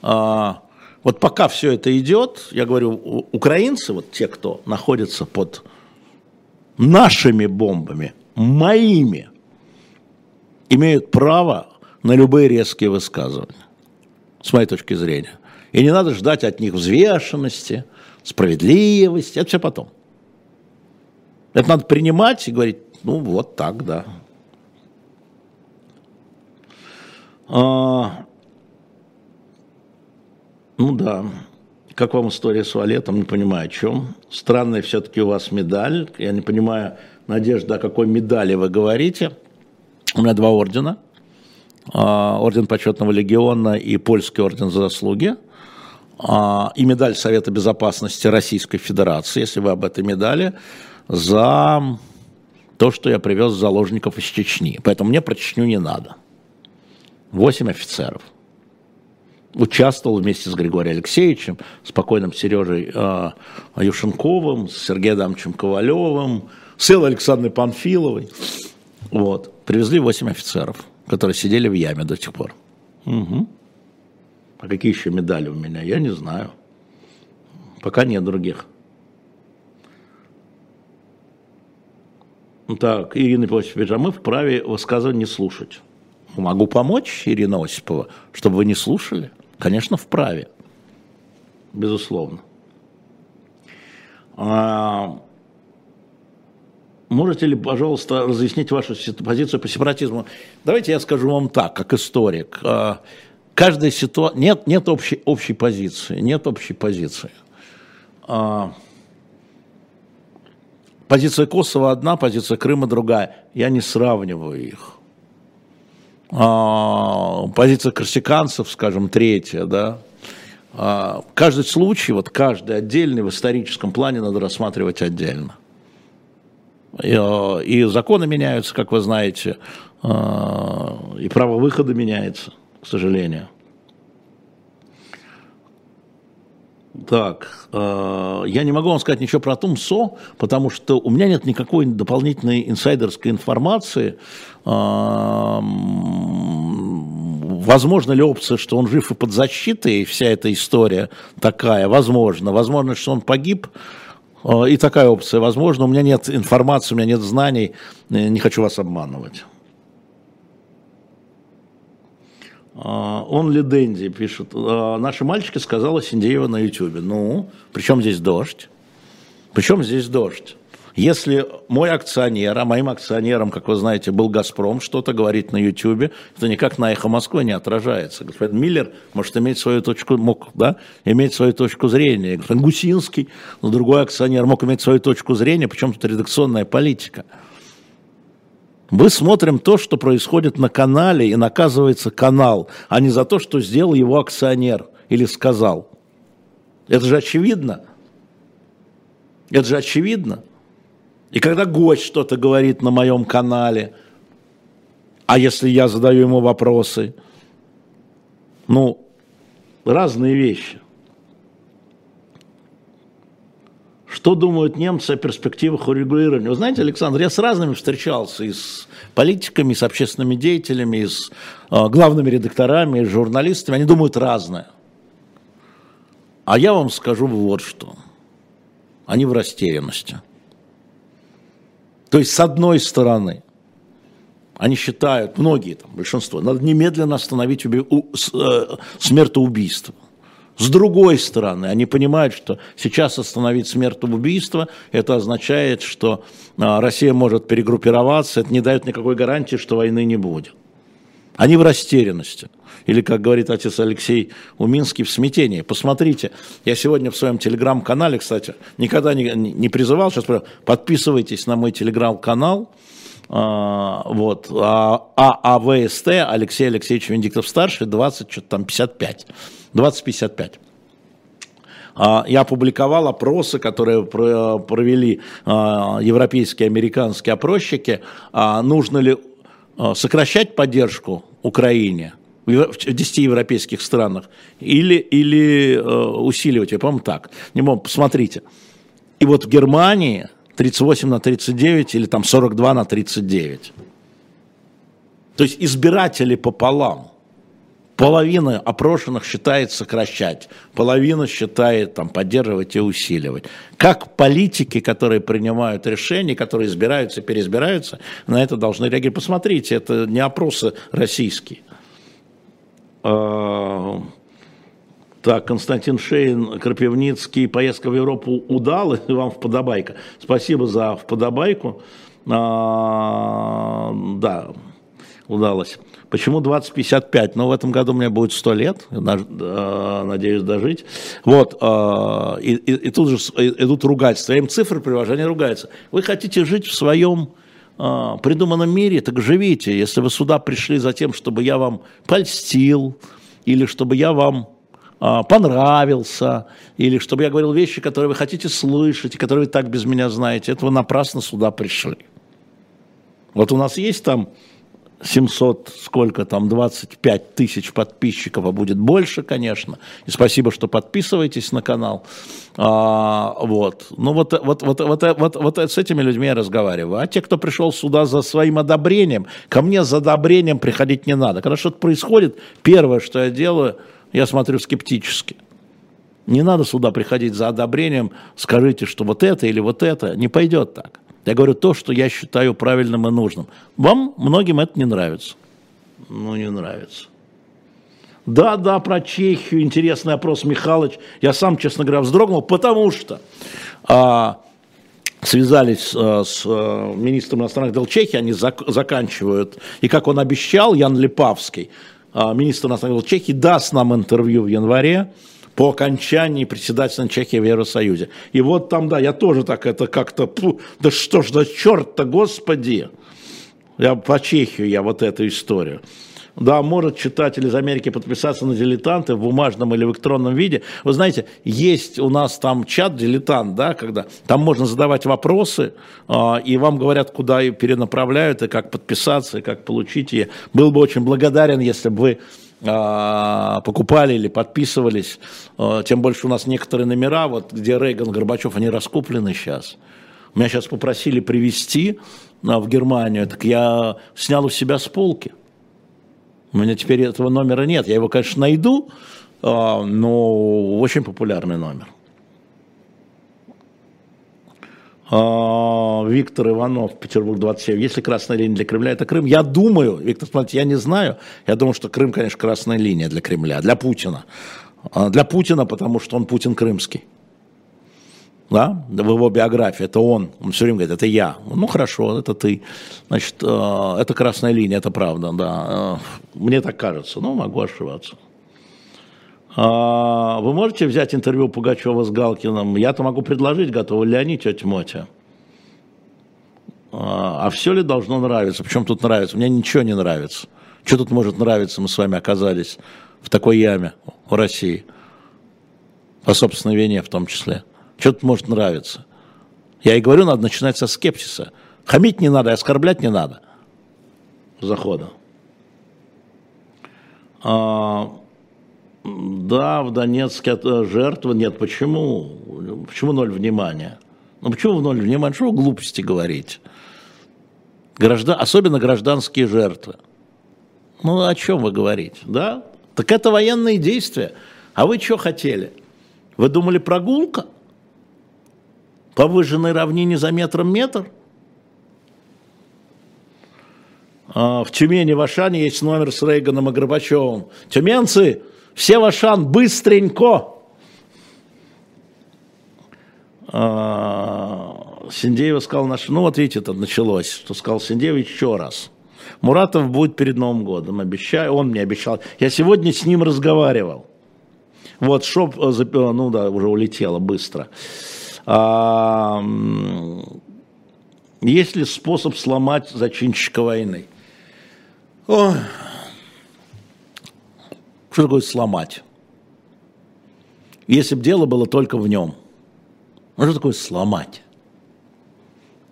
вот пока все это идет, я говорю, украинцы, вот те, кто находится под нашими бомбами, моими, имеют право на любые резкие высказывания, с моей точки зрения. И не надо ждать от них взвешенности, справедливости, это все потом. Это надо принимать и говорить, ну вот так, да. Ну да, как вам история с Валетом, не понимаю о чем. Странная все-таки у вас медаль, я не понимаю, Надежда, о какой медали вы говорите. У меня два ордена, орден Почетного легиона и Польский орден за заслуги. И медаль Совета Безопасности Российской Федерации, если вы об этой медали, за то, что я привез заложников из Чечни. Поэтому мне про Чечню не надо. 8 офицеров. Участвовал вместе с Григорием Алексеевичем, спокойным Сережей Юшенковым, с Сергеем Адамовичем Ковалевым, с Эллой Александрой Панфиловой. Вот. Привезли 8 офицеров, которые сидели в яме до сих пор. Угу. А какие еще медали у меня? Я не знаю. Пока нет других. Так, Ирина Осипова, мы вправе высказывание не слушать. Могу помочь, Ирина Осипова, чтобы вы не слушали? Конечно, вправе. Безусловно. Можете ли, пожалуйста, разъяснить вашу позицию по сепаратизму? Давайте я скажу вам так, как историк. Каждая ситуация... Нет общей позиции. Нет общей позиции. Позиция Косово одна, позиция Крыма другая. Я не сравниваю их. Позиция корсиканцев, скажем, третья. Да? Каждый случай, вот каждый отдельный в историческом плане надо рассматривать отдельно. И законы меняются, как вы знаете, и право выхода меняется, к сожалению. Так, я не могу вам сказать ничего про Тумсо, потому что у меня нет никакой дополнительной инсайдерской информации. Возможно ли опция, что он жив и под защитой, и вся эта история такая? Возможно. Возможно, что он погиб, и такая опция. Возможно, у меня нет информации, у меня нет знаний, не хочу вас обманывать. Он ли Дэнди, пишет. Наши мальчики, сказала Синдеева на Ютьюбе. Ну, при чем здесь дождь? При чем здесь дождь? Если мой акционер, а моим акционером, как вы знаете, был «Газпром», что-то говорит на Ютьюбе, это никак на «Эхо Москвы» не отражается. Господин Миллер может иметь свою точку, мог, да, иметь свою точку зрения. Господин Гусинский, но другой акционер мог иметь свою точку зрения, причем тут редакционная политика. Мы смотрим то, что происходит на канале, и наказывается канал, а не за то, что сделал его акционер или сказал. Это же очевидно. Это же очевидно. И когда гость что-то говорит на моем канале, а если я задаю ему вопросы, ну, разные вещи. Что думают немцы о перспективах урегулирования? Вы знаете, Александр, я с разными встречался, и с политиками, и с общественными деятелями, и с главными редакторами, и с журналистами. Они думают разное. А я вам скажу вот что. Они в растерянности. То есть, с одной стороны, они считают, многие, там, большинство, надо немедленно остановить смертоубийство. С другой стороны, они понимают, что сейчас остановить смертоубийство, это означает, что Россия может перегруппироваться, это не дает никакой гарантии, что войны не будет. Они в растерянности. Или, как говорит отец Алексей Уминский, в смятении. Посмотрите, я сегодня в своем телеграм-канале, кстати, никогда не призывал, сейчас подписывайтесь на мой телеграм-канал, вот, АВСТ, Алексей Алексеевич Венедиктов-старший, 20-55. Я опубликовал опросы, которые провели европейские и американские опросчики, нужно ли сокращать поддержку Украине в 10 европейских странах или усиливать ее, по-моему, так. Не помню, посмотрите. И вот в Германии 38-39 или там 42-39. То есть избиратели пополам. Половина опрошенных считает сокращать, половина считает там, поддерживать и усиливать. Как политики, которые принимают решения, которые избираются и переизбираются, на это должны реагировать. Посмотрите, это не опросы российские. Так, Константин Шейн, Крапивницкий, поездка в Европу удалась, вам вподобайка. Спасибо за вподобайку. Да, удалось. Почему 20-55? Ну, в этом году мне будет 100 лет, надеюсь дожить. Вот, и тут же идут ругательства. Я им цифры привожу, они ругаются. Вы хотите жить в своем придуманном мире, так живите. Если вы сюда пришли за тем, чтобы я вам польстил, или чтобы я вам понравился, или чтобы я говорил вещи, которые вы хотите слышать, и которые вы так без меня знаете, это вы напрасно сюда пришли. Вот у нас есть там 700, сколько там, 25 тысяч подписчиков, а будет больше, конечно. И спасибо, что подписываетесь на канал. Вот. Ну, вот с этими людьми я разговариваю. А те, кто пришел сюда за своим одобрением, ко мне за одобрением приходить не надо. Когда что-то происходит, первое, что я делаю, я смотрю скептически. Не надо сюда приходить за одобрением, скажите, что вот это или вот это. Не пойдет так. Я говорю то, что я считаю правильным и нужным. Вам, многим, это не нравится. Ну, не нравится. Да, про Чехию интересный опрос, Михалыч. Я сам, честно говоря, вздрогнул, потому что связались с министром иностранных дел Чехии, они заканчивают. И как он обещал, Ян Липавский, министр иностранных дел Чехии, даст нам интервью в январе по окончании председательства Чехии в Евросоюзе. И вот там, да, я тоже так это как-то, да что ж, да черт-то, господи, я по Чехию, я вот эту историю. Да, может читатель из Америки подписаться на «Дилетанты» в бумажном или в электронном виде. Вы знаете, есть у нас там чат «Дилетант», да, когда там можно задавать вопросы, и вам говорят, куда и перенаправляют, и как подписаться, и как получить. И был бы очень благодарен, если бы вы покупали или подписывались. Тем больше у нас некоторые номера, вот где Рейган, Горбачев, они раскуплены сейчас. Меня сейчас попросили привезти в Германию, так я снял у себя с полки. У меня теперь этого номера нет. Я его, конечно, найду, но очень популярный номер. Виктор Иванов, Петербург, 27. Если красная линия для Кремля, это Крым. Я думаю, Виктор, смотрите, я не знаю. Я думаю, что Крым, конечно, красная линия для Кремля, для Путина. Для Путина, потому что он Путин крымский. Да? В его биографии, это он все время говорит, это я. Ну хорошо, это ты. Значит, это красная линия, это правда, да. Мне так кажется, но могу ошибаться. Вы можете взять интервью Пугачева с Галкиным? Я-то могу предложить, готовы ли они, тетя Мотя. А все ли должно нравиться? Причем тут нравится? Мне ничего не нравится. Что тут может нравиться? Мы с вами оказались в такой яме в России. По собственной вине в том числе. Что-то может нравиться. Я и говорю, надо начинать со скепсиса. Хамить не надо, оскорблять не надо. Захода. Да, в Донецке жертвы нет. Почему? Почему ноль внимания? Ну почему в ноль внимания? Что вы глупости говорите? Особенно гражданские жертвы. Ну о чем вы говорите? Да? Так это военные действия. А вы что хотели? Вы думали, прогулка? По выжженной равнине за метром метр. В Тюмени, в Ашане есть номер с Рейганом и Горбачевым. Тюменцы, все в Ашан, быстренько! Синдеева сказал, ну вот видите, это началось, что сказал Синдеева еще раз. Муратов будет перед Новым годом, обещаю, он мне обещал. Я сегодня с ним разговаривал. Вот, шоп, ну да, уже улетело быстро. Есть ли способ сломать зачинщика войны? О. Что такое сломать? Если бы дело было только в нем. Что такое сломать?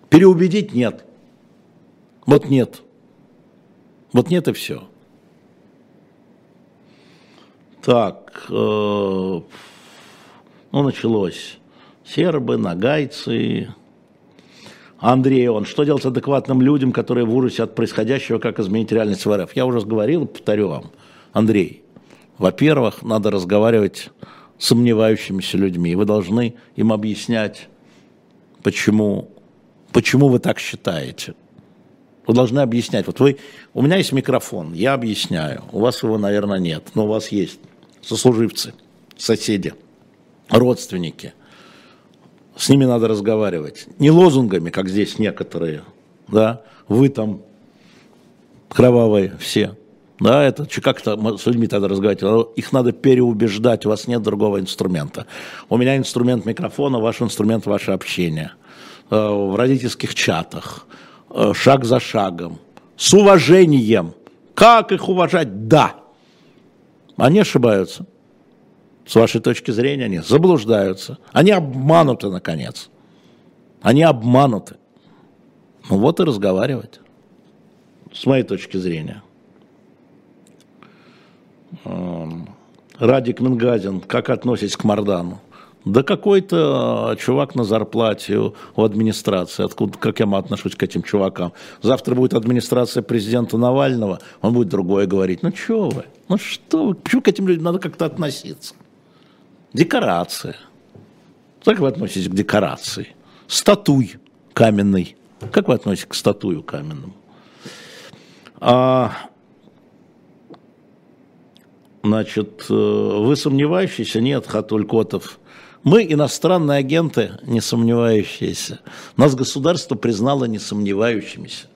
Переубедить нет. Вот нет. Вот нет и все. Так. Ну, началось. Сербы, нагайцы. Андрей, что делать с адекватным людям, которые в ужасе от происходящего, как изменить реальность в РФ? Я уже говорил, повторю вам. Андрей, во-первых, надо разговаривать с сомневающимися людьми. Вы должны им объяснять, почему вы так считаете. Вы должны объяснять. Вот вы, у меня есть микрофон, я объясняю. У вас его, наверное, нет, но у вас есть сослуживцы, соседи, родственники. С ними надо разговаривать. Не лозунгами, как здесь некоторые. Да? Вы там кровавые все. Да, это как-то с людьми тогда разговаривать. Их надо переубеждать. У вас нет другого инструмента. У меня инструмент микрофона, ваш инструмент ваше общение. В родительских чатах. Шаг за шагом. С уважением. Как их уважать? Да. Они ошибаются. С вашей точки зрения они заблуждаются. Они обмануты, наконец. Они обмануты. Ну вот и разговаривать. С моей точки зрения. Радик Мингазин, как относитесь к Мардану? Да какой-то чувак на зарплате у администрации. Откуда, как я отношусь к этим чувакам? Завтра будет администрация президента Навального, он будет другое говорить. Ну что вы? Ну что вы? Почему к этим людям надо как-то относиться? Декорация. Как вы относитесь к декорации? Статуй каменной. Как вы относитесь к статую каменному? Вы сомневающиеся? Нет, Хатуль Котов. Мы иностранные агенты, не сомневающиеся. Нас государство признало несомневающимися.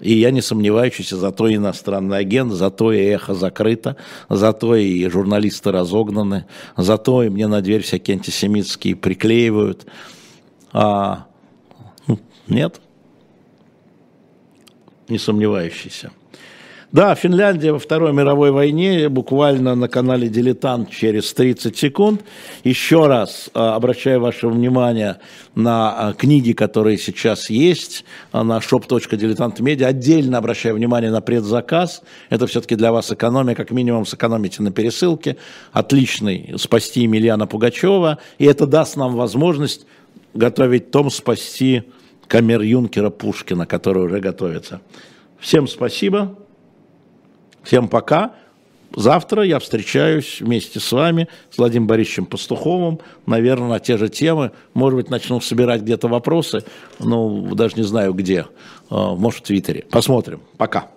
И я не сомневающийся, зато и иностранный агент, зато и эхо закрыто, зато и журналисты разогнаны, зато и мне на дверь всякие антисемитские приклеивают. Нет? Не сомневающийся. Да, Финляндия во Второй мировой войне, буквально на канале «Дилетант» через 30 секунд. Еще раз обращаю ваше внимание на книги, которые сейчас есть на shop.diletant.media. Отдельно обращаю внимание на предзаказ. Это все-таки для вас экономия, как минимум сэкономите на пересылке. Отличный «Спасти Емельяна Пугачева». И это даст нам возможность готовить том «Спасти камер-юнкера Пушкина», который уже готовится. Всем спасибо. Всем пока. Завтра я встречаюсь вместе с вами, с Владимиром Борисовичем Пастуховым, наверное, на те же темы. Может быть, начну собирать где-то вопросы, даже не знаю где, может, в Твиттере. Посмотрим. Пока.